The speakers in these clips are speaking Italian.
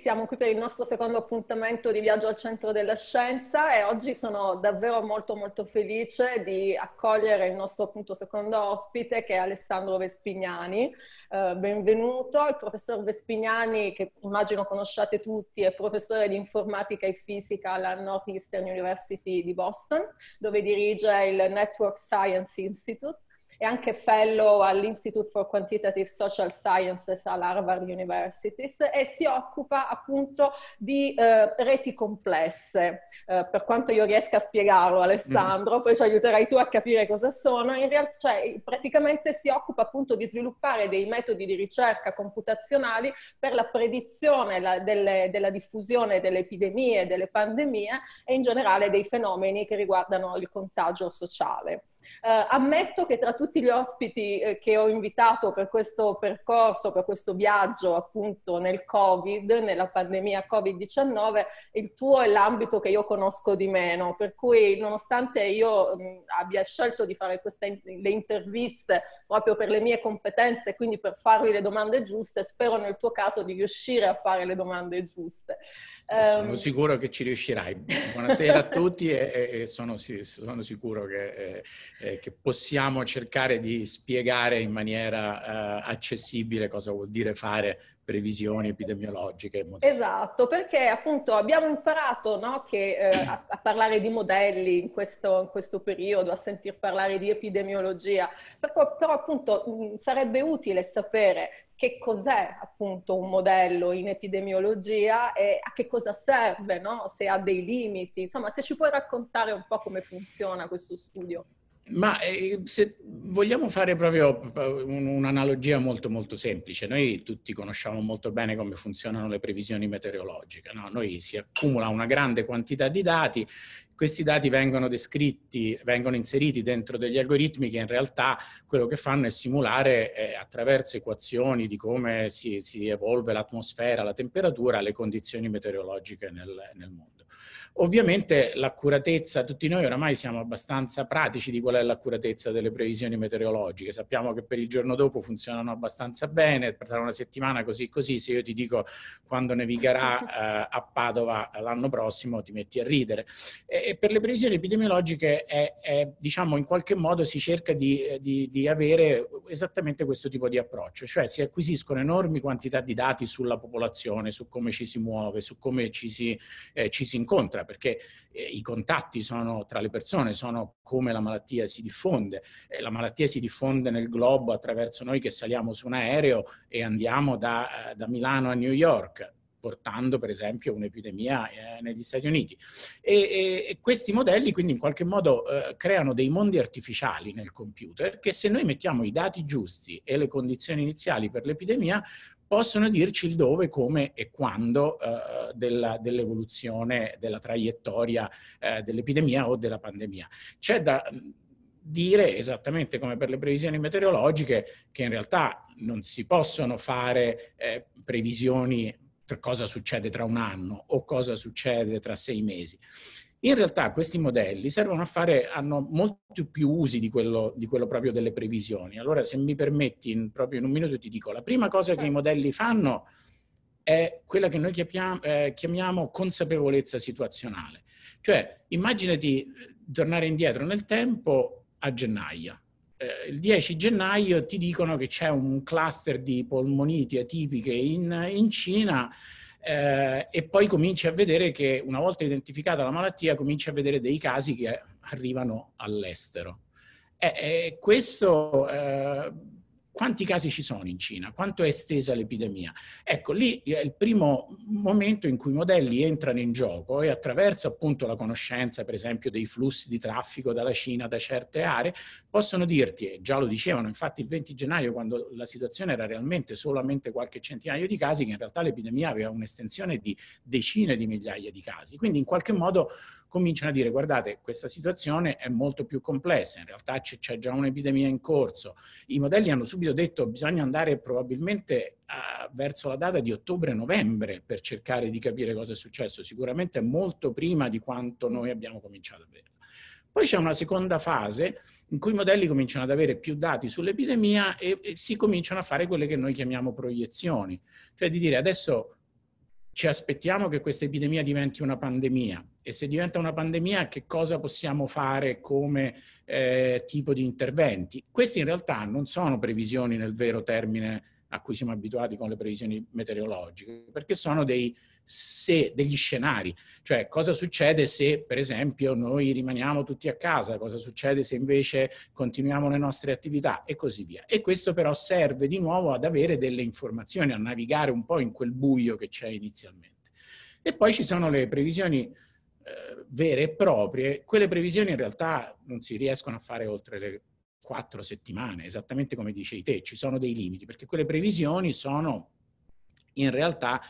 Siamo qui per il nostro secondo appuntamento di Viaggio al Centro della Scienza e oggi sono davvero molto felice di accogliere il nostro appunto secondo ospite, che è Alessandro Vespignani. Benvenuto. Il professor Vespignani, che immagino conosciate tutti, è professore di informatica e fisica alla Northeastern University di Boston, dove dirige il Network Science Institute. È anche fellow all'Institute for Quantitative Social Sciences all'Harvard University e si occupa appunto di reti complesse. Per quanto io riesca a spiegarlo, Alessandro, poi ci aiuterai tu a capire cosa sono. In realtà, praticamente si occupa appunto di sviluppare dei metodi di ricerca computazionali per la predizione della diffusione delle epidemie, delle pandemie e in generale dei fenomeni che riguardano il contagio sociale. Ammetto che tra tutti gli ospiti che ho invitato per questo percorso, per questo viaggio appunto nel Covid, nella pandemia Covid-19, il tuo è l'ambito che io conosco di meno, per cui nonostante io abbia scelto di fare le interviste proprio per le mie competenze, quindi per farvi le domande giuste, spero nel tuo caso di riuscire a fare le domande giuste. Sono sicuro che ci riuscirai. Buonasera a tutti e sono sicuro che possiamo cercare di spiegare in maniera accessibile cosa vuol dire fare previsioni epidemiologiche. Esatto, perché appunto abbiamo imparato, no, che, a parlare di modelli in questo periodo, a sentir parlare di epidemiologia, però appunto sarebbe utile sapere che cos'è appunto un modello in epidemiologia e a che cosa serve, no? Se ha dei limiti, insomma, se ci puoi raccontare un po' come funziona questo studio. Ma se vogliamo fare proprio un'analogia molto semplice, noi tutti conosciamo molto bene come funzionano le previsioni meteorologiche, no? Noi si accumula una grande quantità di dati, questi dati vengono descritti, vengono inseriti dentro degli algoritmi che in realtà quello che fanno è simulare attraverso equazioni di come si evolve l'atmosfera, la temperatura, le condizioni meteorologiche nel mondo. Ovviamente l'accuratezza, tutti noi oramai siamo abbastanza pratici di qual è l'accuratezza delle previsioni meteorologiche, sappiamo che per il giorno dopo funzionano abbastanza bene, per una settimana così, se io ti dico quando nevicherà a Padova l'anno prossimo ti metti a ridere. E per le previsioni epidemiologiche diciamo in qualche modo si cerca di avere esattamente questo tipo di approccio, cioè si acquisiscono enormi quantità di dati sulla popolazione, su come ci si muove, su come ci si incontra, perché i contatti sono tra le persone, sono come la malattia si diffonde. La malattia si diffonde nel globo attraverso noi che saliamo su un aereo e andiamo da Milano a New York, portando per esempio un'epidemia negli Stati Uniti. E questi modelli quindi in qualche modo creano dei mondi artificiali nel computer che, se noi mettiamo i dati giusti e le condizioni iniziali per l'epidemia, possono dirci il dove, come e quando dell'evoluzione, della traiettoria dell'epidemia o della pandemia. C'è da dire, esattamente come per le previsioni meteorologiche, che in realtà non si possono fare previsioni per cosa succede tra un anno o cosa succede tra 6 mesi. In realtà questi modelli servono a fare, hanno molto più usi di quello proprio delle previsioni. Allora, se mi permetti, proprio in un minuto ti dico, la prima cosa che i modelli fanno è quella che noi chiamiamo consapevolezza situazionale. Cioè, immaginati tornare indietro nel tempo a gennaio. Il 10 gennaio ti dicono che c'è un cluster di polmoniti atipiche in Cina. E poi cominci a vedere che, una volta identificata la malattia, cominci a vedere dei casi che arrivano all'estero. Quanti casi ci sono in Cina? Quanto è estesa l'epidemia? Ecco, lì è il primo momento in cui i modelli entrano in gioco e, attraverso appunto la conoscenza, per esempio, dei flussi di traffico dalla Cina, da certe aree, possono dirti, e già lo dicevano infatti il 20 gennaio, quando la situazione era realmente solamente qualche centinaio di casi, che in realtà l'epidemia aveva un'estensione di decine di migliaia di casi. Quindi in qualche modo cominciano a dire, guardate, questa situazione è molto più complessa, in realtà c'è già un'epidemia in corso. I modelli hanno subito detto, bisogna andare probabilmente verso la data di ottobre-novembre per cercare di capire cosa è successo, sicuramente molto prima di quanto noi abbiamo cominciato a vedere. Poi c'è una seconda fase in cui i modelli cominciano ad avere più dati sull'epidemia e si cominciano a fare quelle che noi chiamiamo proiezioni, cioè di dire adesso ci aspettiamo che questa epidemia diventi una pandemia, e se diventa una pandemia che cosa possiamo fare come tipo di interventi. Queste in realtà non sono previsioni nel vero termine a cui siamo abituati con le previsioni meteorologiche, perché sono degli scenari, cioè cosa succede se per esempio noi rimaniamo tutti a casa, cosa succede se invece continuiamo le nostre attività e così via. E questo però serve di nuovo ad avere delle informazioni, a navigare un po' in quel buio che c'è inizialmente. E poi ci sono le previsioni vere e proprie. Quelle previsioni in realtà non si riescono a fare oltre le 4 settimane, esattamente come dicevi te, ci sono dei limiti, perché quelle previsioni sono in realtà,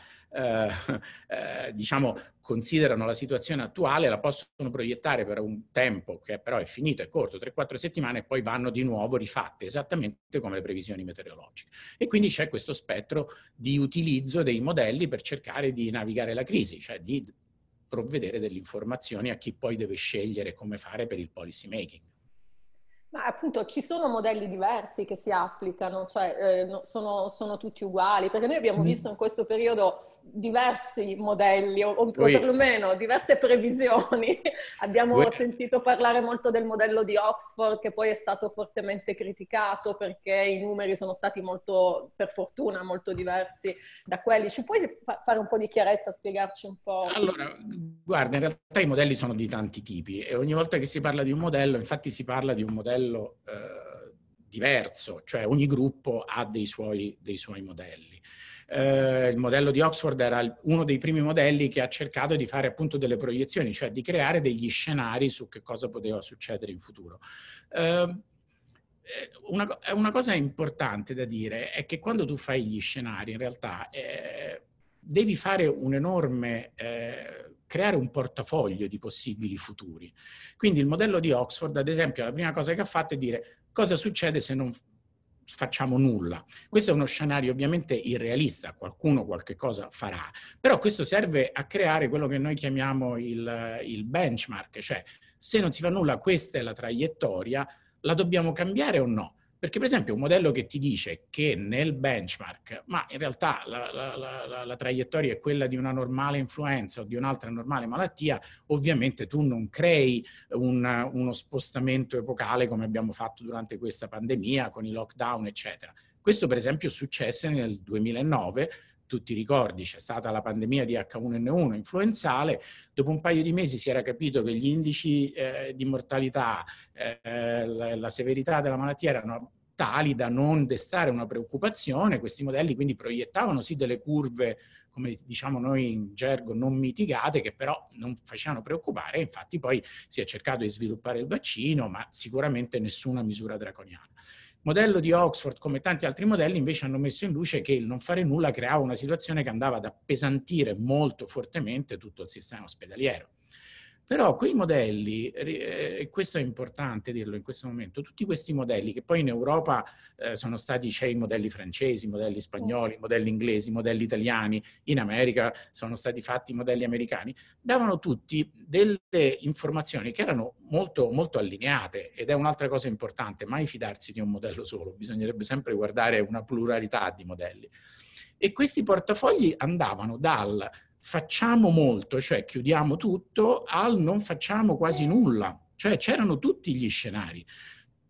diciamo, considerano la situazione attuale, la possono proiettare per un tempo che però è finito, è corto, 3-4 settimane, e poi vanno di nuovo rifatte, esattamente come le previsioni meteorologiche. E quindi c'è questo spettro di utilizzo dei modelli per cercare di navigare la crisi, cioè di provvedere delle informazioni a chi poi deve scegliere come fare per il policy making. Ma appunto ci sono modelli diversi che si applicano, cioè sono tutti uguali, perché noi abbiamo visto in questo periodo diversi modelli o perlomeno diverse previsioni. Abbiamo sentito parlare molto del modello di Oxford, che poi è stato fortemente criticato perché i numeri sono stati molto, per fortuna, molto diversi da quelli. Ci puoi fare un po' di chiarezza, spiegarci un po'? Allora, guarda, in realtà i modelli sono di tanti tipi e ogni volta che si parla di un modello, infatti si parla di un modello diverso, cioè ogni gruppo ha dei suoi modelli. Il modello di Oxford era uno dei primi modelli che ha cercato di fare appunto delle proiezioni, cioè di creare degli scenari su che cosa poteva succedere in futuro. Una cosa importante da dire è che quando tu fai gli scenari in realtà devi fare un enorme... creare un portafoglio di possibili futuri. Quindi il modello di Oxford, ad esempio, la prima cosa che ha fatto è dire cosa succede se non facciamo nulla. Questo è uno scenario ovviamente irrealista, qualcuno qualche cosa farà, però questo serve a creare quello che noi chiamiamo il benchmark, cioè se non si fa nulla questa è la traiettoria, la dobbiamo cambiare o no? Perché per esempio un modello che ti dice che nel benchmark, ma in realtà la traiettoria è quella di una normale influenza o di un'altra normale malattia, ovviamente tu non crei uno spostamento epocale come abbiamo fatto durante questa pandemia con i lockdown, eccetera. Questo per esempio successe nel 2009, tu ti ricordi, c'è stata la pandemia di H1N1 influenzale, dopo un paio di mesi si era capito che gli indici di mortalità, la severità della malattia erano tali da non destare una preoccupazione, questi modelli quindi proiettavano sì delle curve, come diciamo noi in gergo, non mitigate, che però non facevano preoccupare, infatti poi si è cercato di sviluppare il vaccino, ma sicuramente nessuna misura draconiana. Il modello di Oxford, come tanti altri modelli, invece hanno messo in luce che il non fare nulla creava una situazione che andava ad appesantire molto fortemente tutto il sistema ospedaliero. Però quei modelli, e questo è importante dirlo in questo momento, tutti questi modelli che poi in Europa sono stati, c'è i modelli francesi, i modelli spagnoli, i modelli inglesi, i modelli italiani, in America sono stati fatti i modelli americani, davano tutti delle informazioni che erano molto, molto allineate, ed è un'altra cosa importante, mai fidarsi di un modello solo, bisognerebbe sempre guardare una pluralità di modelli. E questi portafogli andavano dal facciamo molto, cioè chiudiamo tutto, al non facciamo quasi nulla, cioè c'erano tutti gli scenari,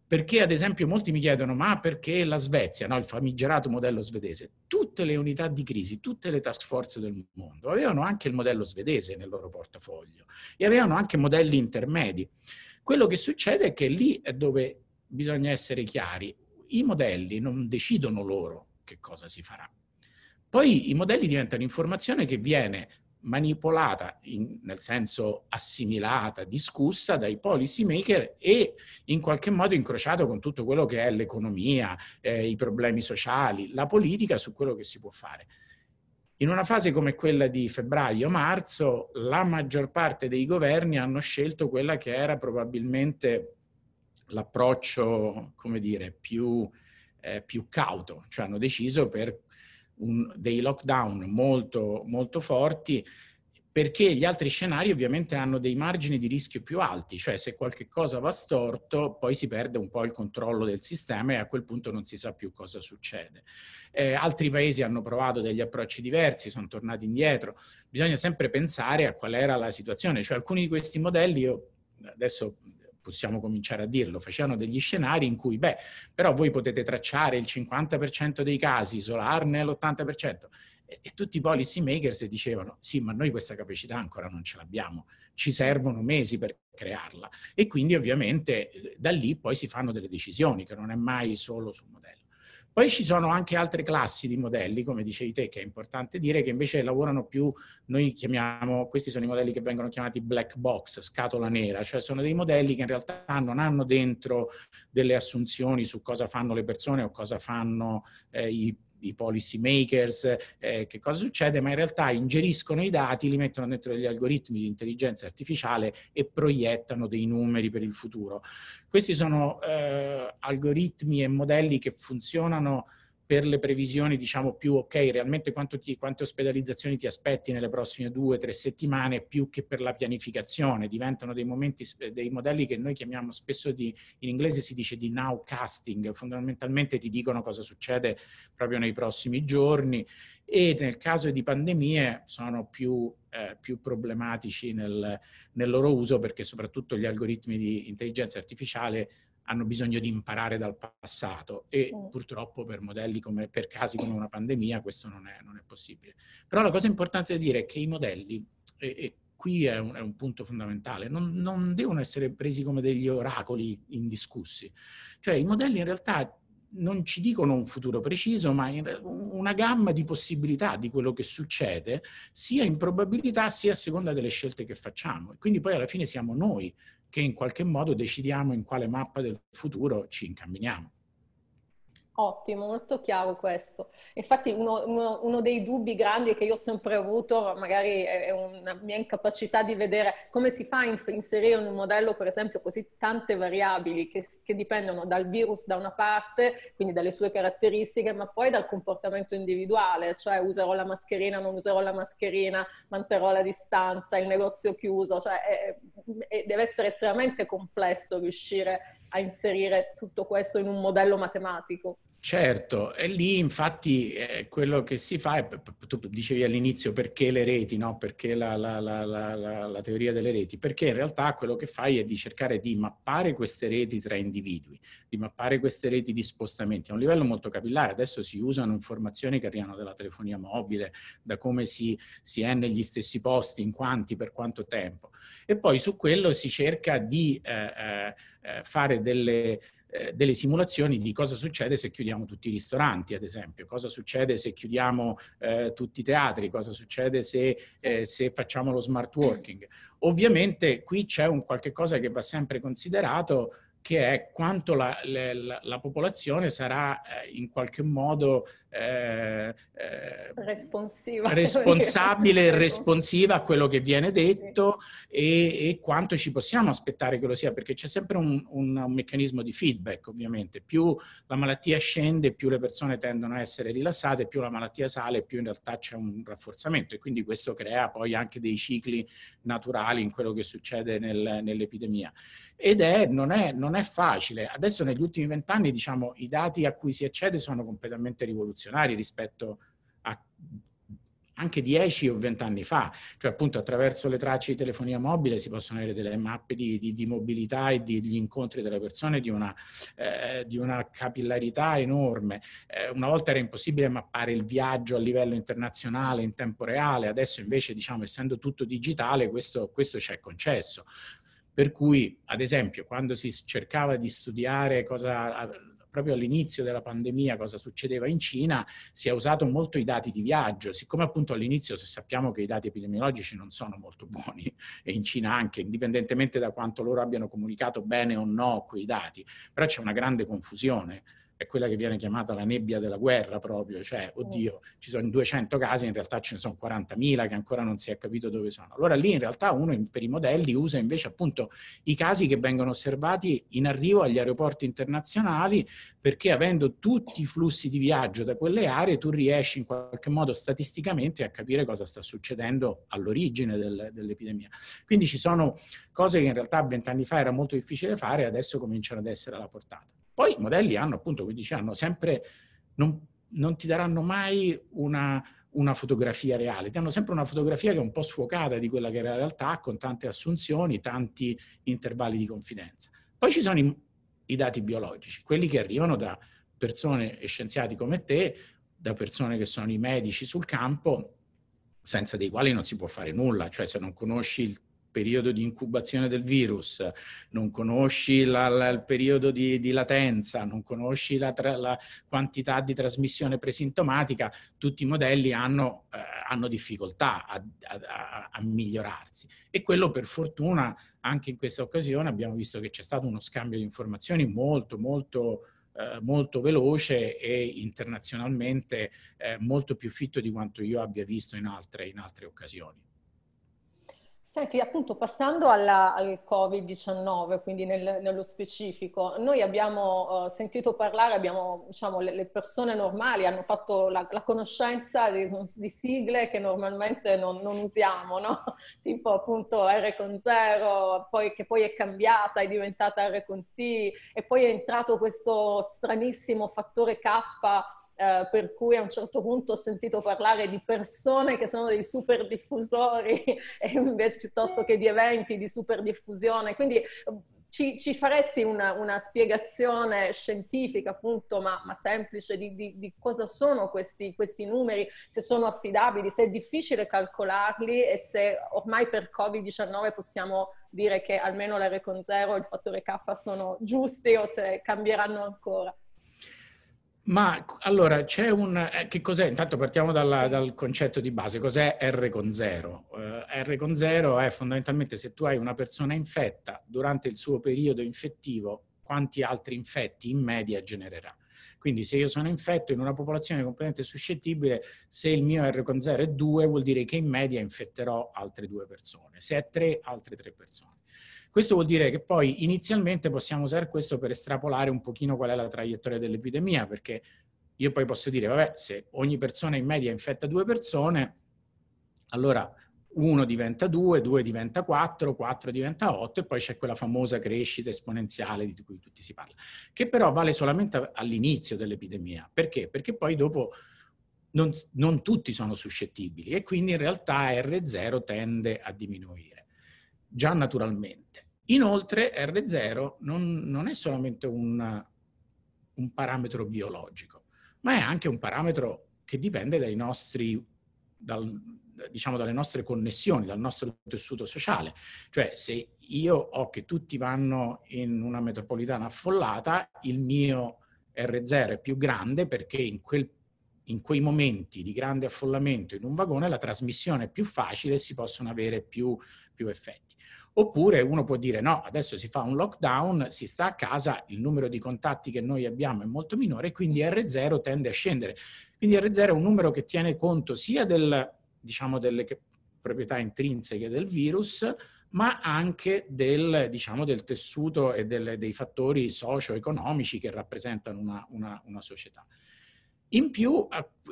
perché ad esempio molti mi chiedono ma perché la Svezia, no, il famigerato modello svedese, tutte le unità di crisi, tutte le task force del mondo avevano anche il modello svedese nel loro portafoglio e avevano anche modelli intermedi. Quello che succede è che lì è dove bisogna essere chiari, i modelli non decidono loro che cosa si farà. Poi i modelli diventano informazione che viene manipolata, nel senso assimilata, discussa dai policy maker e in qualche modo incrociato con tutto quello che è l'economia, i problemi sociali, la politica su quello che si può fare. In una fase come quella di febbraio-marzo, la maggior parte dei governi hanno scelto quella che era probabilmente l'approccio, come dire, più cauto, cioè hanno deciso per dei lockdown molto, molto forti, perché gli altri scenari ovviamente hanno dei margini di rischio più alti, cioè se qualche cosa va storto poi si perde un po' il controllo del sistema e a quel punto non si sa più cosa succede. Altri paesi hanno provato degli approcci diversi, sono tornati indietro. Bisogna sempre pensare a qual era la situazione, cioè alcuni di questi modelli, io adesso possiamo cominciare a dirlo, facevano degli scenari in cui, beh, però voi potete tracciare il 50% dei casi, isolarne l'80%. E tutti i policy makers dicevano, sì, ma noi questa capacità ancora non ce l'abbiamo, ci servono mesi per crearla. E quindi ovviamente da lì poi si fanno delle decisioni, che non è mai solo sul modello. Poi ci sono anche altre classi di modelli, come dicevi te, che è importante dire, che invece lavorano più, noi chiamiamo, questi sono i modelli che vengono chiamati black box, scatola nera, cioè sono dei modelli che in realtà non hanno dentro delle assunzioni su cosa fanno le persone o cosa fanno i policy makers, che cosa succede, ma in realtà ingeriscono i dati, li mettono dentro degli algoritmi di intelligenza artificiale e proiettano dei numeri per il futuro. Questi sono algoritmi e modelli che funzionano per le previsioni, diciamo, più ok, realmente quante ospedalizzazioni ti aspetti nelle prossime 2 o 3 settimane, più che per la pianificazione. Diventano dei modelli che noi chiamiamo spesso in inglese si dice di nowcasting, fondamentalmente ti dicono cosa succede proprio nei prossimi giorni, e nel caso di pandemie sono più problematici nel loro uso, perché soprattutto gli algoritmi di intelligenza artificiale hanno bisogno di imparare dal passato e purtroppo per modelli per casi come una pandemia questo non è possibile. Però la cosa importante da dire è che i modelli, e qui è un punto fondamentale, non devono essere presi come degli oracoli indiscussi. Cioè i modelli in realtà non ci dicono un futuro preciso, ma una gamma di possibilità di quello che succede, sia in probabilità sia a seconda delle scelte che facciamo. E quindi poi alla fine siamo noi che in qualche modo decidiamo in quale mappa del futuro ci incamminiamo. Ottimo, molto chiaro questo. Infatti uno dei dubbi grandi che io ho sempre avuto, magari è una mia incapacità di vedere come si fa a inserire in un modello, per esempio, così tante variabili che dipendono dal virus da una parte, quindi dalle sue caratteristiche, ma poi dal comportamento individuale, cioè userò la mascherina, non userò la mascherina, manterrò la distanza, il negozio chiuso, cioè deve essere estremamente complesso riuscire a inserire tutto questo in un modello matematico. Certo, e lì infatti quello che si fa, tu dicevi all'inizio perché le reti, no? Perché la teoria delle reti, perché in realtà quello che fai è di cercare di mappare queste reti tra individui, di mappare queste reti di spostamenti a un livello molto capillare. Adesso si usano informazioni che arrivano dalla telefonia mobile, da come si è negli stessi posti, in quanti, per quanto tempo, e poi su quello si cerca di fare delle simulazioni di cosa succede se chiudiamo tutti i ristoranti, ad esempio, cosa succede se chiudiamo tutti i teatri, cosa succede se facciamo lo smart working. Ovviamente qui c'è un qualche cosa che va sempre considerato, che è quanto la popolazione sarà in qualche modo responsabile e responsiva a quello che viene detto, e quanto ci possiamo aspettare che lo sia, perché c'è sempre un meccanismo di feedback, ovviamente. Più la malattia scende, più le persone tendono a essere rilassate, più la malattia sale, più in realtà c'è un rafforzamento, e quindi questo crea poi anche dei cicli naturali in quello che succede nell'epidemia. Ed non è facile. Adesso negli ultimi 20 anni, diciamo, i dati a cui si accede sono completamente rivoluzionari rispetto a anche 10 o 20 anni fa. Cioè appunto attraverso le tracce di telefonia mobile si possono avere delle mappe di mobilità e degli incontri delle persone di una capillarità enorme. Una volta era impossibile mappare il viaggio a livello internazionale in tempo reale, adesso invece, diciamo, essendo tutto digitale, questo ci è concesso. Per cui, ad esempio, quando si cercava di studiare proprio all'inizio della pandemia cosa succedeva in Cina, si è usato molto i dati di viaggio, siccome appunto all'inizio sappiamo che i dati epidemiologici non sono molto buoni, e in Cina anche, indipendentemente da quanto loro abbiano comunicato bene o no quei dati, però c'è una grande confusione è quella che viene chiamata la nebbia della guerra proprio, cioè, oddio, ci sono 200 casi, in realtà ce ne sono 40.000 che ancora non si è capito dove sono. Allora lì in realtà uno per i modelli usa invece appunto i casi che vengono osservati in arrivo agli aeroporti internazionali, perché avendo tutti i flussi di viaggio da quelle aree tu riesci in qualche modo statisticamente a capire cosa sta succedendo all'origine dell'epidemia. Quindi ci sono cose che in realtà 20 anni fa era molto difficile fare e adesso cominciano ad essere alla portata. Poi i modelli hanno appunto, quindi hanno sempre, non ti daranno mai una fotografia reale, ti hanno sempre una fotografia che è un po' sfocata di quella che era la realtà, con tante assunzioni, tanti intervalli di confidenza. Poi ci sono i dati biologici, quelli che arrivano da persone e scienziati come te, da persone che sono i medici sul campo, senza dei quali non si può fare nulla, cioè se non conosci il periodo di incubazione del virus, non conosci il periodo di latenza, non conosci la quantità di trasmissione presintomatica, tutti i modelli hanno difficoltà a migliorarsi. E quello per fortuna anche in questa occasione abbiamo visto che c'è stato uno scambio di informazioni molto veloce e internazionalmente molto più fitto di quanto io abbia visto in altre occasioni. Senti, appunto, passando al Covid-19, quindi nello specifico, noi abbiamo sentito parlare, diciamo, le persone normali hanno fatto la conoscenza di sigle che normalmente non usiamo, no? Tipo appunto R con 0, che poi è cambiata, è diventata R con T, e poi è entrato questo stranissimo fattore K, per cui a un certo punto ho sentito parlare di persone che sono dei super diffusori piuttosto che di eventi di super diffusione. Quindi ci faresti una spiegazione scientifica, appunto, ma semplice, di cosa sono questi numeri, se sono affidabili, se è difficile calcolarli e se ormai per Covid-19 possiamo dire che almeno la R con 0 e il fattore K sono giusti o se cambieranno ancora. Ma allora c'è che cos'è? Intanto partiamo dal concetto di base. Cos'è R con 0? R con 0 è fondamentalmente se tu hai una persona infetta durante il suo periodo infettivo, quanti altri infetti in media genererà. Quindi se io sono infetto in una popolazione completamente suscettibile, se il mio R con 0 è 2, vuol dire che in media infetterò altre 2 persone. Se è 3, altre 3 persone. Questo vuol dire che poi inizialmente possiamo usare questo per estrapolare un pochino qual è la traiettoria dell'epidemia, perché io poi posso dire, vabbè, se ogni persona in media infetta 2 persone, allora 1 diventa 2, 2 diventa 4, 4 diventa 8 e poi c'è quella famosa crescita esponenziale di cui tutti si parla, che però vale solamente all'inizio dell'epidemia. Perché? Perché poi dopo non tutti sono suscettibili e quindi in realtà R0 tende a diminuire. Già naturalmente. Inoltre R0 non è solamente un parametro biologico, ma è anche un parametro che dipende dai nostri, diciamo dalle nostre connessioni, dal nostro tessuto sociale. Cioè se io ho che tutti vanno in una metropolitana affollata, il mio R0 è più grande perché in quei momenti di grande affollamento in un vagone la trasmissione è più facile e si possono avere più effetti. Oppure uno può dire no, adesso si fa un lockdown, si sta a casa, il numero di contatti che noi abbiamo è molto minore, quindi R0 tende a scendere. Quindi R0 è un numero che tiene conto sia diciamo, delle proprietà intrinseche del virus, ma anche diciamo, del tessuto e dei fattori socio-economici che rappresentano una società. In più,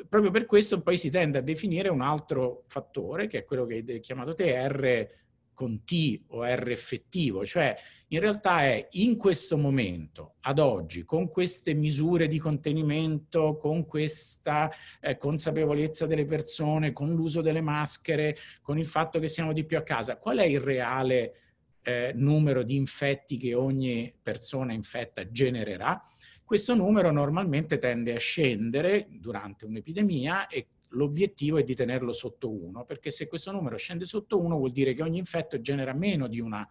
proprio per questo, poi si tende a definire un altro fattore, che è quello che hai chiamato te R con T o R effettivo, cioè in realtà è in questo momento, ad oggi, con queste misure di contenimento, con questa consapevolezza delle persone, con l'uso delle maschere, con il fatto che siamo di più a casa, qual è il reale numero di infetti che ogni persona infetta genererà? Questo numero normalmente tende a scendere durante un'epidemia e l'obiettivo è di tenerlo sotto 1, perché se questo numero scende sotto 1 vuol dire che ogni infetto genera meno di una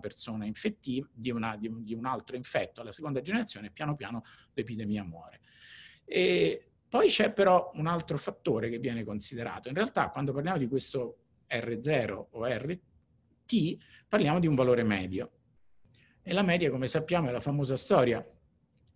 persona infettiva, di un altro infetto alla seconda generazione e piano piano l'epidemia muore. E poi c'è però un altro fattore che viene considerato. In realtà quando parliamo di questo R0 o RT parliamo di un valore medio e la media, come sappiamo, è la famosa storia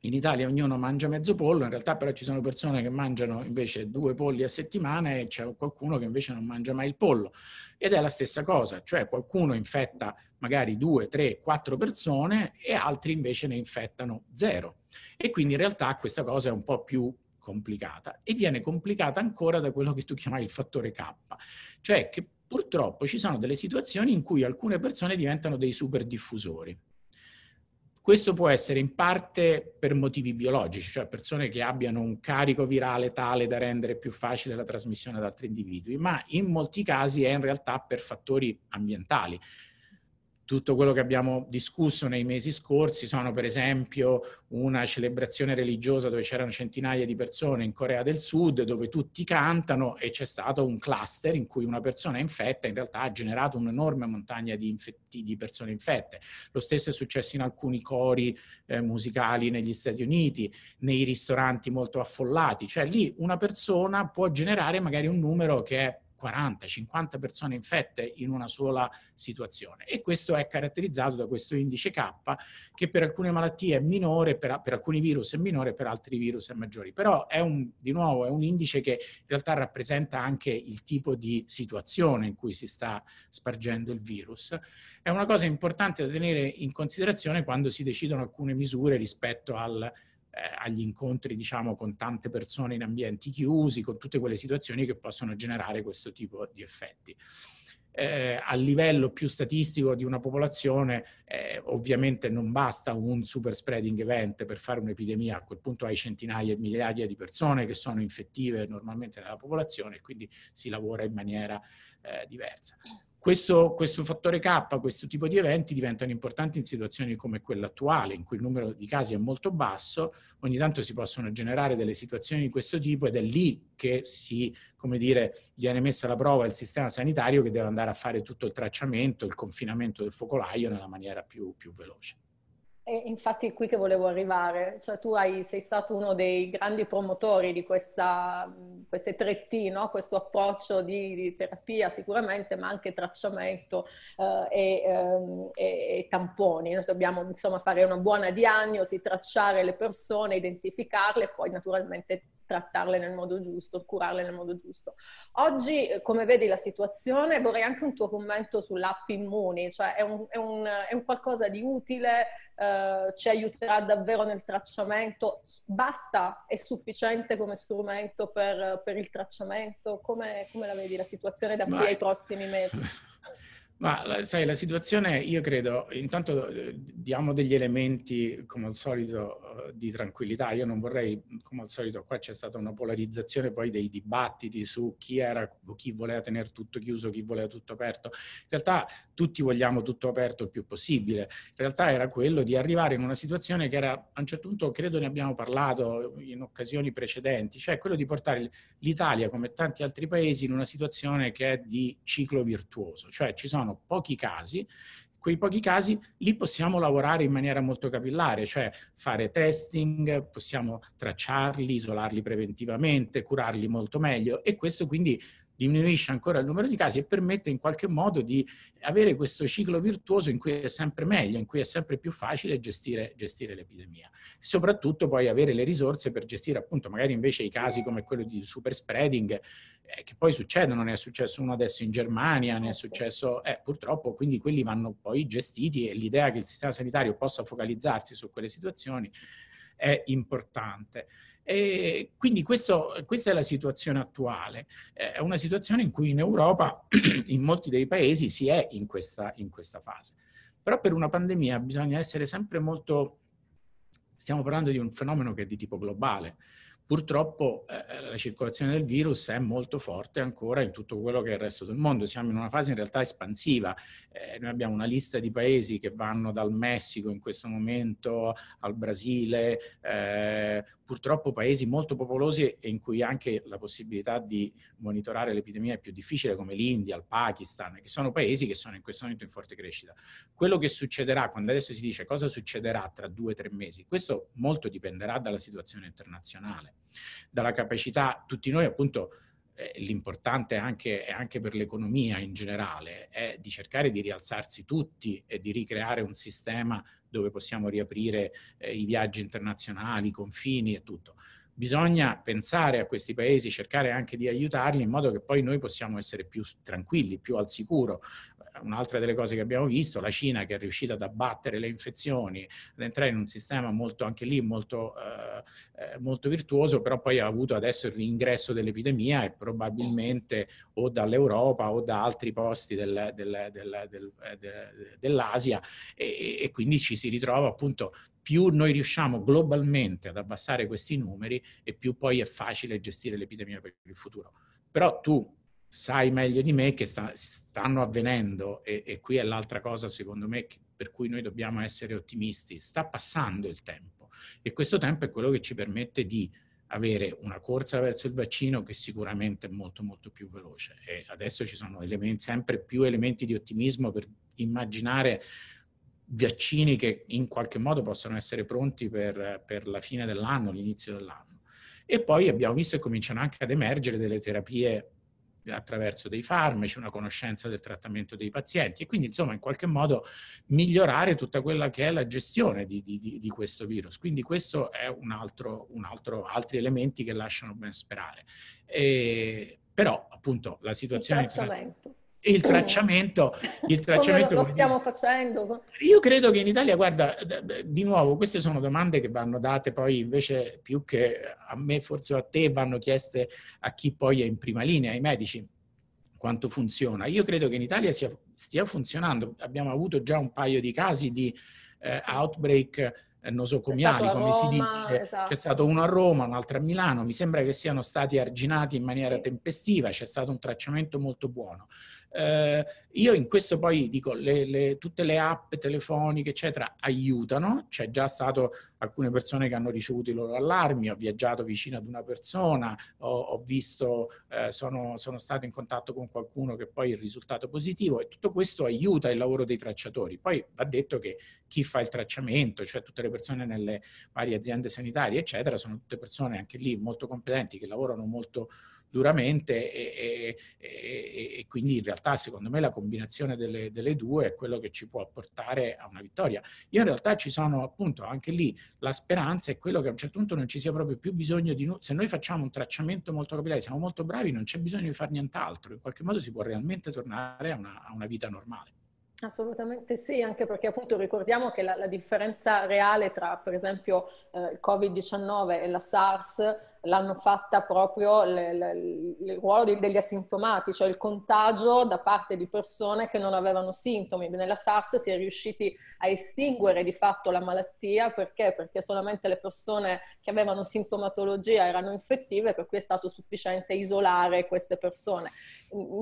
in Italia ognuno mangia mezzo pollo, in realtà però ci sono persone che mangiano invece 2 polli a settimana e c'è qualcuno che invece non mangia mai il pollo. Ed è la stessa cosa, cioè qualcuno infetta magari 2, 3, 4 persone e altri invece ne infettano 0. E quindi in realtà questa cosa è un po' più complicata e viene complicata ancora da quello che tu chiamavi il fattore K, cioè che purtroppo ci sono delle situazioni in cui alcune persone diventano dei super diffusori. Questo può essere in parte per motivi biologici, cioè persone che abbiano un carico virale tale da rendere più facile la trasmissione ad altri individui, ma in molti casi è in realtà per fattori ambientali. Tutto quello che abbiamo discusso nei mesi scorsi sono per esempio una celebrazione religiosa dove c'erano centinaia di persone in Corea del Sud dove tutti cantano e c'è stato un cluster in cui una persona infetta in realtà ha generato un'enorme montagna di persone infette. Lo stesso è successo in alcuni cori musicali negli Stati Uniti, nei ristoranti molto affollati, cioè lì una persona può generare magari un numero che è 40-50 persone infette in una sola situazione e questo è caratterizzato da questo indice K che per alcune malattie è minore, per alcuni virus è minore, per altri virus è maggiore. Però è di nuovo un indice che in realtà rappresenta anche il tipo di situazione in cui si sta spargendo il virus. È una cosa importante da tenere in considerazione quando si decidono alcune misure rispetto agli incontri, diciamo, con tante persone in ambienti chiusi, con tutte quelle situazioni che possono generare questo tipo di effetti. A livello più statistico di una popolazione ovviamente non basta un super spreading event per fare un'epidemia, a quel punto hai centinaia e migliaia di persone che sono infettive normalmente nella popolazione e quindi si lavora in maniera diversa. Questo fattore K, questo tipo di eventi diventano importanti in situazioni come quella attuale, in cui il numero di casi è molto basso, ogni tanto si possono generare delle situazioni di questo tipo ed è lì che viene messa alla prova il sistema sanitario che deve andare a fare tutto il tracciamento, il confinamento del focolaio nella maniera più veloce. E infatti è qui che volevo arrivare, cioè tu sei stato uno dei grandi promotori di queste 3T, no? Questo approccio di terapia sicuramente, ma anche tracciamento e tamponi. Noi dobbiamo insomma fare una buona diagnosi, tracciare le persone, identificarle e poi naturalmente trattarle nel modo giusto, curarle nel modo giusto. Oggi, come vedi la situazione, vorrei anche un tuo commento sull'app Immuni, cioè è un qualcosa di utile, ci aiuterà davvero nel tracciamento, basta, è sufficiente come strumento per il tracciamento? Come la vedi la situazione da qui ai prossimi mesi? Ma sai, la situazione, io credo, intanto diamo degli elementi, come al solito, di tranquillità. Io non vorrei, come al solito, qua c'è stata una polarizzazione poi dei dibattiti su chi voleva tenere tutto chiuso, chi voleva tutto aperto. In realtà tutti vogliamo tutto aperto il più possibile. In realtà era quello di arrivare in una situazione che era, a un certo punto, credo ne abbiamo parlato in occasioni precedenti, cioè quello di portare l'Italia, come tanti altri paesi, in una situazione che è di ciclo virtuoso, cioè ci sono pochi casi, quei pochi casi lì possiamo lavorare in maniera molto capillare, cioè fare testing, possiamo tracciarli, isolarli preventivamente, curarli molto meglio e questo quindi diminuisce ancora il numero di casi e permette in qualche modo di avere questo ciclo virtuoso in cui è sempre meglio, in cui è sempre più facile gestire l'epidemia. Soprattutto poi avere le risorse per gestire appunto magari invece i casi come quello di super spreading che poi succedono, ne è successo uno adesso in Germania, ne è successo purtroppo, quindi quelli vanno poi gestiti e l'idea che il sistema sanitario possa focalizzarsi su quelle situazioni è importante. E quindi questa è la situazione attuale, è una situazione in cui in Europa, in molti dei paesi, si è in questa fase. Però per una pandemia bisogna essere sempre molto, stiamo parlando di un fenomeno che è di tipo globale. Purtroppo la circolazione del virus è molto forte ancora in tutto quello che è il resto del mondo, siamo in una fase in realtà espansiva, noi abbiamo una lista di paesi che vanno dal Messico in questo momento al Brasile, purtroppo paesi molto popolosi e in cui anche la possibilità di monitorare l'epidemia è più difficile come l'India, il Pakistan, che sono paesi che sono in questo momento in forte crescita. Quello che succederà, quando adesso si dice cosa succederà tra 2 o 3 mesi, questo molto dipenderà dalla situazione internazionale, dalla capacità, tutti noi appunto l'importante anche per l'economia in generale è di cercare di rialzarsi tutti e di ricreare un sistema dove possiamo riaprire i viaggi internazionali, i confini e tutto. Bisogna pensare a questi paesi, cercare anche di aiutarli in modo che poi noi possiamo essere più tranquilli, più al sicuro. Un'altra delle cose che abbiamo visto, la Cina che è riuscita ad abbattere le infezioni, ad entrare in un sistema molto, anche lì molto, molto virtuoso, però poi ha avuto adesso il reingresso dell'epidemia e probabilmente o dall'Europa o da altri posti dell'Asia e quindi ci si ritrova appunto. Più noi riusciamo globalmente ad abbassare questi numeri e più poi è facile gestire l'epidemia per il futuro. Però tu sai meglio di me che stanno avvenendo, e qui è l'altra cosa secondo me per cui noi dobbiamo essere ottimisti, sta passando il tempo e questo tempo è quello che ci permette di avere una corsa verso il vaccino che sicuramente è molto molto più veloce e adesso ci sono sempre più elementi di ottimismo per immaginare vaccini che in qualche modo possono essere pronti per la fine dell'anno, l'inizio dell'anno. E poi abbiamo visto che cominciano anche ad emergere delle terapie attraverso dei farmaci, una conoscenza del trattamento dei pazienti e quindi insomma in qualche modo migliorare tutta quella che è la gestione di questo virus. Quindi questo è altri elementi che lasciano ben sperare. Però appunto la situazione... Il tracciamento come lo stiamo facendo? Io credo che in Italia, guarda, di nuovo, queste sono domande che vanno date poi invece più che a me, forse a te, vanno chieste a chi poi è in prima linea, ai medici, quanto funziona. Io credo che in Italia stia funzionando. Abbiamo avuto già un paio di casi di outbreak nosocomiali, come si dice, esatto. C'è stato uno a Roma, un altro a Milano, mi sembra che siano stati arginati in maniera tempestiva, c'è stato un tracciamento molto buono. Io in questo poi dico, tutte le app telefoniche eccetera aiutano, c'è già stato alcune persone che hanno ricevuto i loro allarmi, ho viaggiato vicino ad una persona, ho visto, sono stato in contatto con qualcuno che poi il risultato è positivo e tutto questo aiuta il lavoro dei tracciatori. Poi va detto che chi fa il tracciamento, cioè tutte le persone nelle varie aziende sanitarie eccetera, sono tutte persone anche lì molto competenti che lavorano molto duramente e quindi in realtà secondo me la combinazione delle due è quello che ci può portare a una vittoria. Io in realtà ci sono appunto anche lì la speranza è quello che a un certo punto non ci sia proprio più bisogno di se noi facciamo un tracciamento molto capillare, siamo molto bravi, non c'è bisogno di fare nient'altro, in qualche modo si può realmente tornare a una vita normale. Assolutamente sì, anche perché appunto ricordiamo che la differenza reale tra per esempio il Covid-19 e la SARS l'hanno fatta proprio il ruolo degli asintomatici, cioè il contagio da parte di persone che non avevano sintomi. Nella SARS si è riusciti a estinguere di fatto la malattia perché solamente le persone che avevano sintomatologia erano infettive, per cui è stato sufficiente isolare queste persone.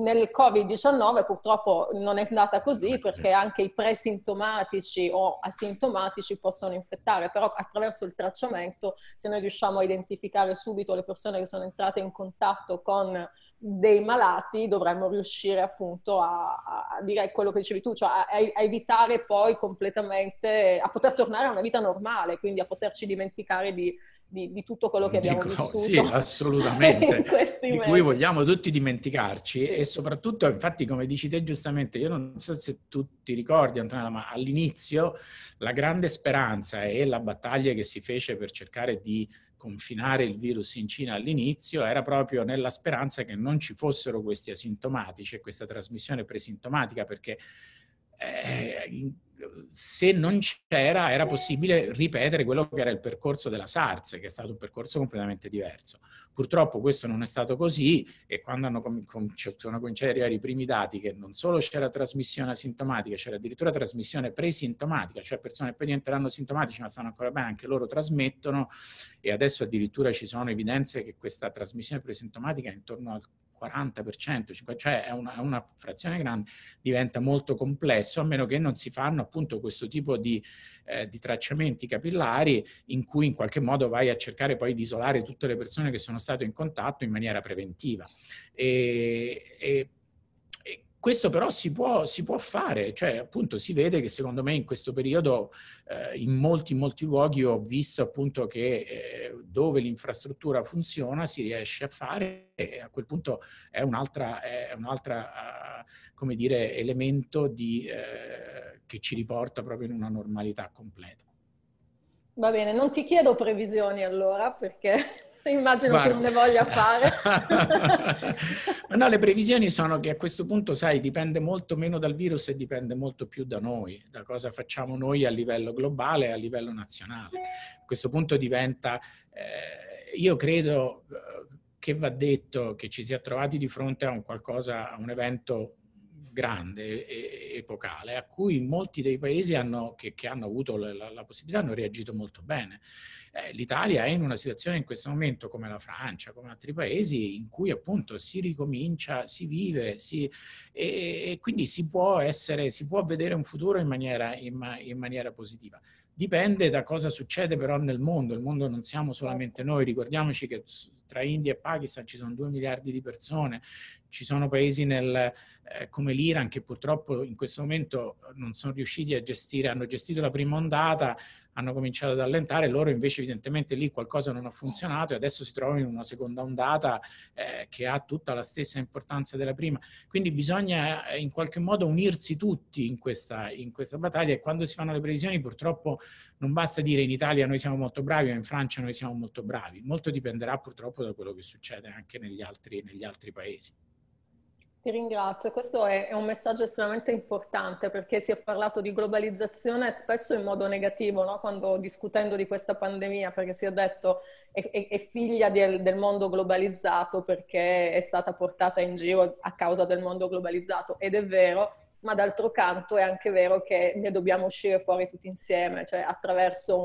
Nel Covid-19 purtroppo non è andata così perché anche i presintomatici o asintomatici possono infettare, però attraverso il tracciamento se noi riusciamo a identificare subito le persone che sono entrate in contatto con dei malati dovremmo riuscire appunto a dire quello che dicevi tu, cioè a evitare poi completamente, a poter tornare a una vita normale, quindi a poterci dimenticare di tutto quello che abbiamo vissuto. Sì, assolutamente, di cui vogliamo tutti dimenticarci e soprattutto, infatti, come dici te giustamente, io non so se tu ti ricordi, Antonella, ma all'inizio la grande speranza e la battaglia che si fece per cercare di confinare il virus in Cina all'inizio era proprio nella speranza che non ci fossero questi asintomatici e questa trasmissione presintomatica, perché se non c'era era possibile ripetere quello che era il percorso della SARS, che è stato un percorso completamente diverso. Purtroppo questo non è stato così e quando sono cominciati ad arrivare i primi dati che non solo c'era trasmissione asintomatica, c'era addirittura trasmissione presintomatica, cioè persone che poi diventeranno sintomatici ma stanno ancora bene, anche loro trasmettono, e adesso addirittura ci sono evidenze che questa trasmissione presintomatica è intorno al 40%, cioè è una frazione grande, diventa molto complesso a meno che non si fanno appunto questo tipo di tracciamenti capillari in cui in qualche modo vai a cercare poi di isolare tutte le persone che sono state in contatto in maniera preventiva. Questo però si può fare, cioè appunto si vede che secondo me in questo periodo in molti luoghi ho visto appunto che dove l'infrastruttura funziona si riesce a fare, e a quel punto è un'altra come dire, elemento di, che ci riporta proprio in una normalità completa. Va bene, non ti chiedo previsioni allora perché... Immagino che non ne voglia fare. No, le previsioni sono che a questo punto, sai, dipende molto meno dal virus e dipende molto più da noi, da cosa facciamo noi a livello globale e a livello nazionale. A questo punto diventa, io credo che va detto che ci si è trovati di fronte a un evento grande e epocale, a cui molti dei paesi che hanno avuto la possibilità hanno reagito molto bene. L'Italia è in una situazione in questo momento, come la Francia, come altri paesi, in cui appunto si ricomincia, si vive, e quindi si può vedere un futuro in maniera positiva. Dipende da cosa succede però nel mondo. Il mondo non siamo solamente noi, ricordiamoci che tra India e Pakistan ci sono 2 miliardi di persone, ci sono paesi come l'Iran che purtroppo in questo momento non sono riusciti a gestire, hanno gestito la prima ondata, hanno cominciato ad allentare, loro invece evidentemente lì qualcosa non ha funzionato e adesso si trovano in una seconda ondata che ha tutta la stessa importanza della prima. Quindi bisogna in qualche modo unirsi tutti in questa battaglia, e quando si fanno le previsioni purtroppo non basta dire in Italia noi siamo molto bravi o in Francia noi siamo molto bravi, molto dipenderà purtroppo da quello che succede anche negli altri paesi. Ti ringrazio, questo è un messaggio estremamente importante perché si è parlato di globalizzazione spesso in modo negativo, no? Quando discutendo di questa pandemia, perché si è detto è figlia del mondo globalizzato perché è stata portata in giro a causa del mondo globalizzato, ed è vero, ma d'altro canto è anche vero che ne dobbiamo uscire fuori tutti insieme, cioè attraverso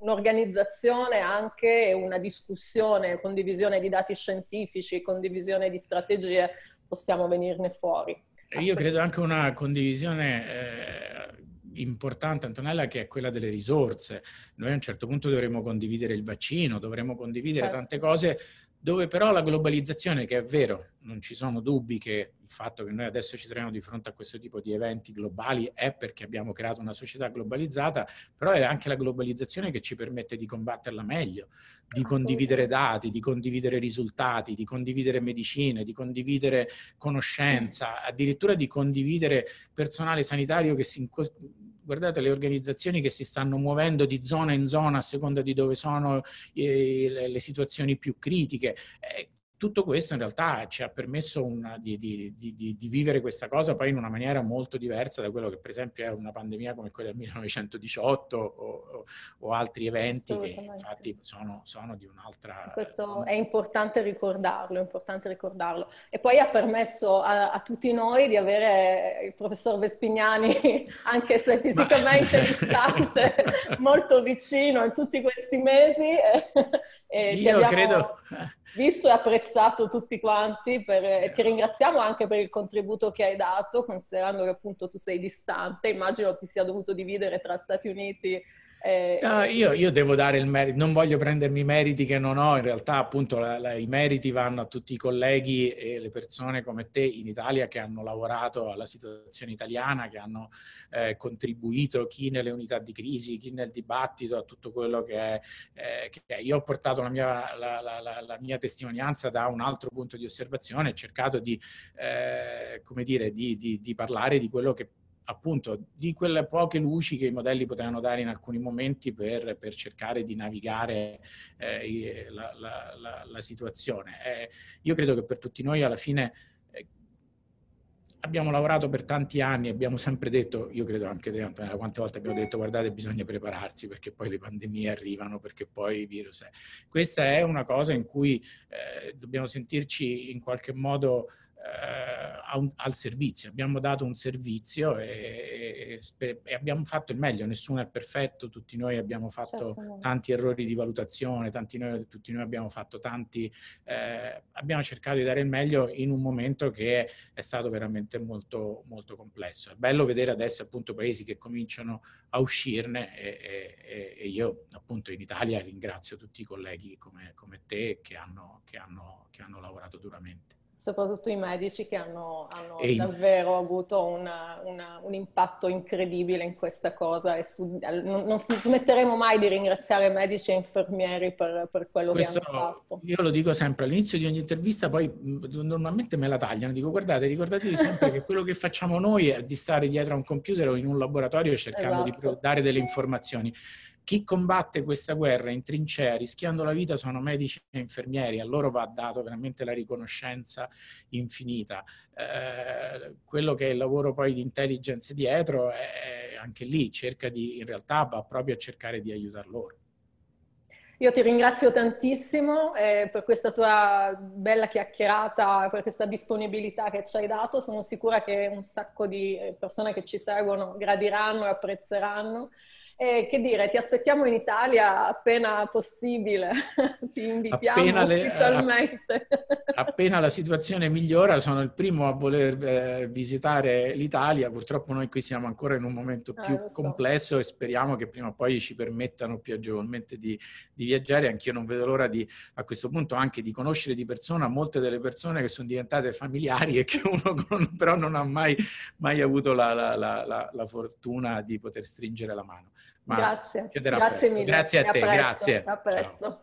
un'organizzazione anche, una discussione, condivisione di dati scientifici, condivisione di strategie, possiamo venirne fuori. Io credo anche una condivisione importante, Antonella, che è quella delle risorse. Noi a un certo punto dovremo condividere il vaccino, dovremo condividere tante cose, dove però la globalizzazione, che è vero, non ci sono dubbi che il fatto che noi adesso ci troviamo di fronte a questo tipo di eventi globali è perché abbiamo creato una società globalizzata, però è anche la globalizzazione che ci permette di combatterla meglio, di condividere dati, di condividere risultati, di condividere medicine, di condividere conoscenza, addirittura di condividere personale sanitario che si... Guardate le organizzazioni che si stanno muovendo di zona in zona a seconda di dove sono le situazioni più critiche. Tutto questo in realtà ci ha permesso di vivere questa cosa poi in una maniera molto diversa da quello che per esempio è una pandemia come quella del 1918 o altri eventi che infatti sono di un'altra... Questo è importante ricordarlo, E poi ha permesso a tutti noi di avere il professor Vespignani, anche se fisicamente distante, molto vicino in tutti questi mesi. Io credo... visto e apprezzato tutti quanti, ti ringraziamo anche per il contributo che hai dato, considerando che appunto tu sei distante, immagino ti sia dovuto dividere tra Stati Uniti. No, io devo dare il merito, non voglio prendermi meriti che non ho, in realtà appunto i meriti vanno a tutti i colleghi e le persone come te in Italia che hanno lavorato alla situazione italiana, che hanno contribuito, chi nelle unità di crisi, chi nel dibattito, a tutto quello che è. Io ho portato la mia testimonianza da un altro punto di osservazione e cercato di, come dire, di parlare di quello che appunto di quelle poche luci che i modelli potevano dare in alcuni momenti per cercare di navigare la situazione. Io credo che per tutti noi alla fine abbiamo lavorato per tanti anni, abbiamo sempre detto, io credo anche te Antonella, quante volte abbiamo detto guardate bisogna prepararsi perché poi le pandemie arrivano, perché poi il virus è. Questa è una cosa in cui dobbiamo sentirci in qualche modo al servizio, abbiamo dato un servizio e abbiamo fatto il meglio, nessuno è perfetto, tutti noi abbiamo fatto tanti errori di valutazione, tutti noi abbiamo fatto tanti, abbiamo cercato di dare il meglio in un momento che è stato veramente molto, molto complesso. È bello vedere adesso appunto paesi che cominciano a uscirne e io appunto in Italia ringrazio tutti i colleghi come te che hanno lavorato duramente. soprattutto i medici che hanno davvero avuto un impatto incredibile in questa cosa, e non smetteremo mai di ringraziare medici e infermieri per quello che hanno fatto. Io lo dico sempre all'inizio di ogni intervista, poi normalmente me la tagliano, dico guardate, ricordatevi sempre che quello che facciamo noi è di stare dietro a un computer o in un laboratorio cercando di dare delle informazioni. Chi combatte questa guerra in trincea rischiando la vita sono medici e infermieri, a loro va dato veramente la riconoscenza infinita. Quello che è il lavoro poi di intelligence dietro, anche lì in realtà va proprio a cercare di aiutar loro. Io ti ringrazio tantissimo per questa tua bella chiacchierata, per questa disponibilità che ci hai dato. Sono sicura che un sacco di persone che ci seguono gradiranno e apprezzeranno. E che dire, ti aspettiamo in Italia appena possibile, ti invitiamo ufficialmente. Appena la situazione migliora sono il primo a voler visitare l'Italia, purtroppo noi qui siamo ancora in un momento più complesso e speriamo che prima o poi ci permettano più agevolmente di viaggiare. Anch'io non vedo l'ora a questo punto anche di conoscere di persona molte delle persone che sono diventate familiari e che uno però non ha mai avuto la fortuna di poter stringere la mano. Ma grazie mille. Grazie a te. Grazie. A presto. Ciao.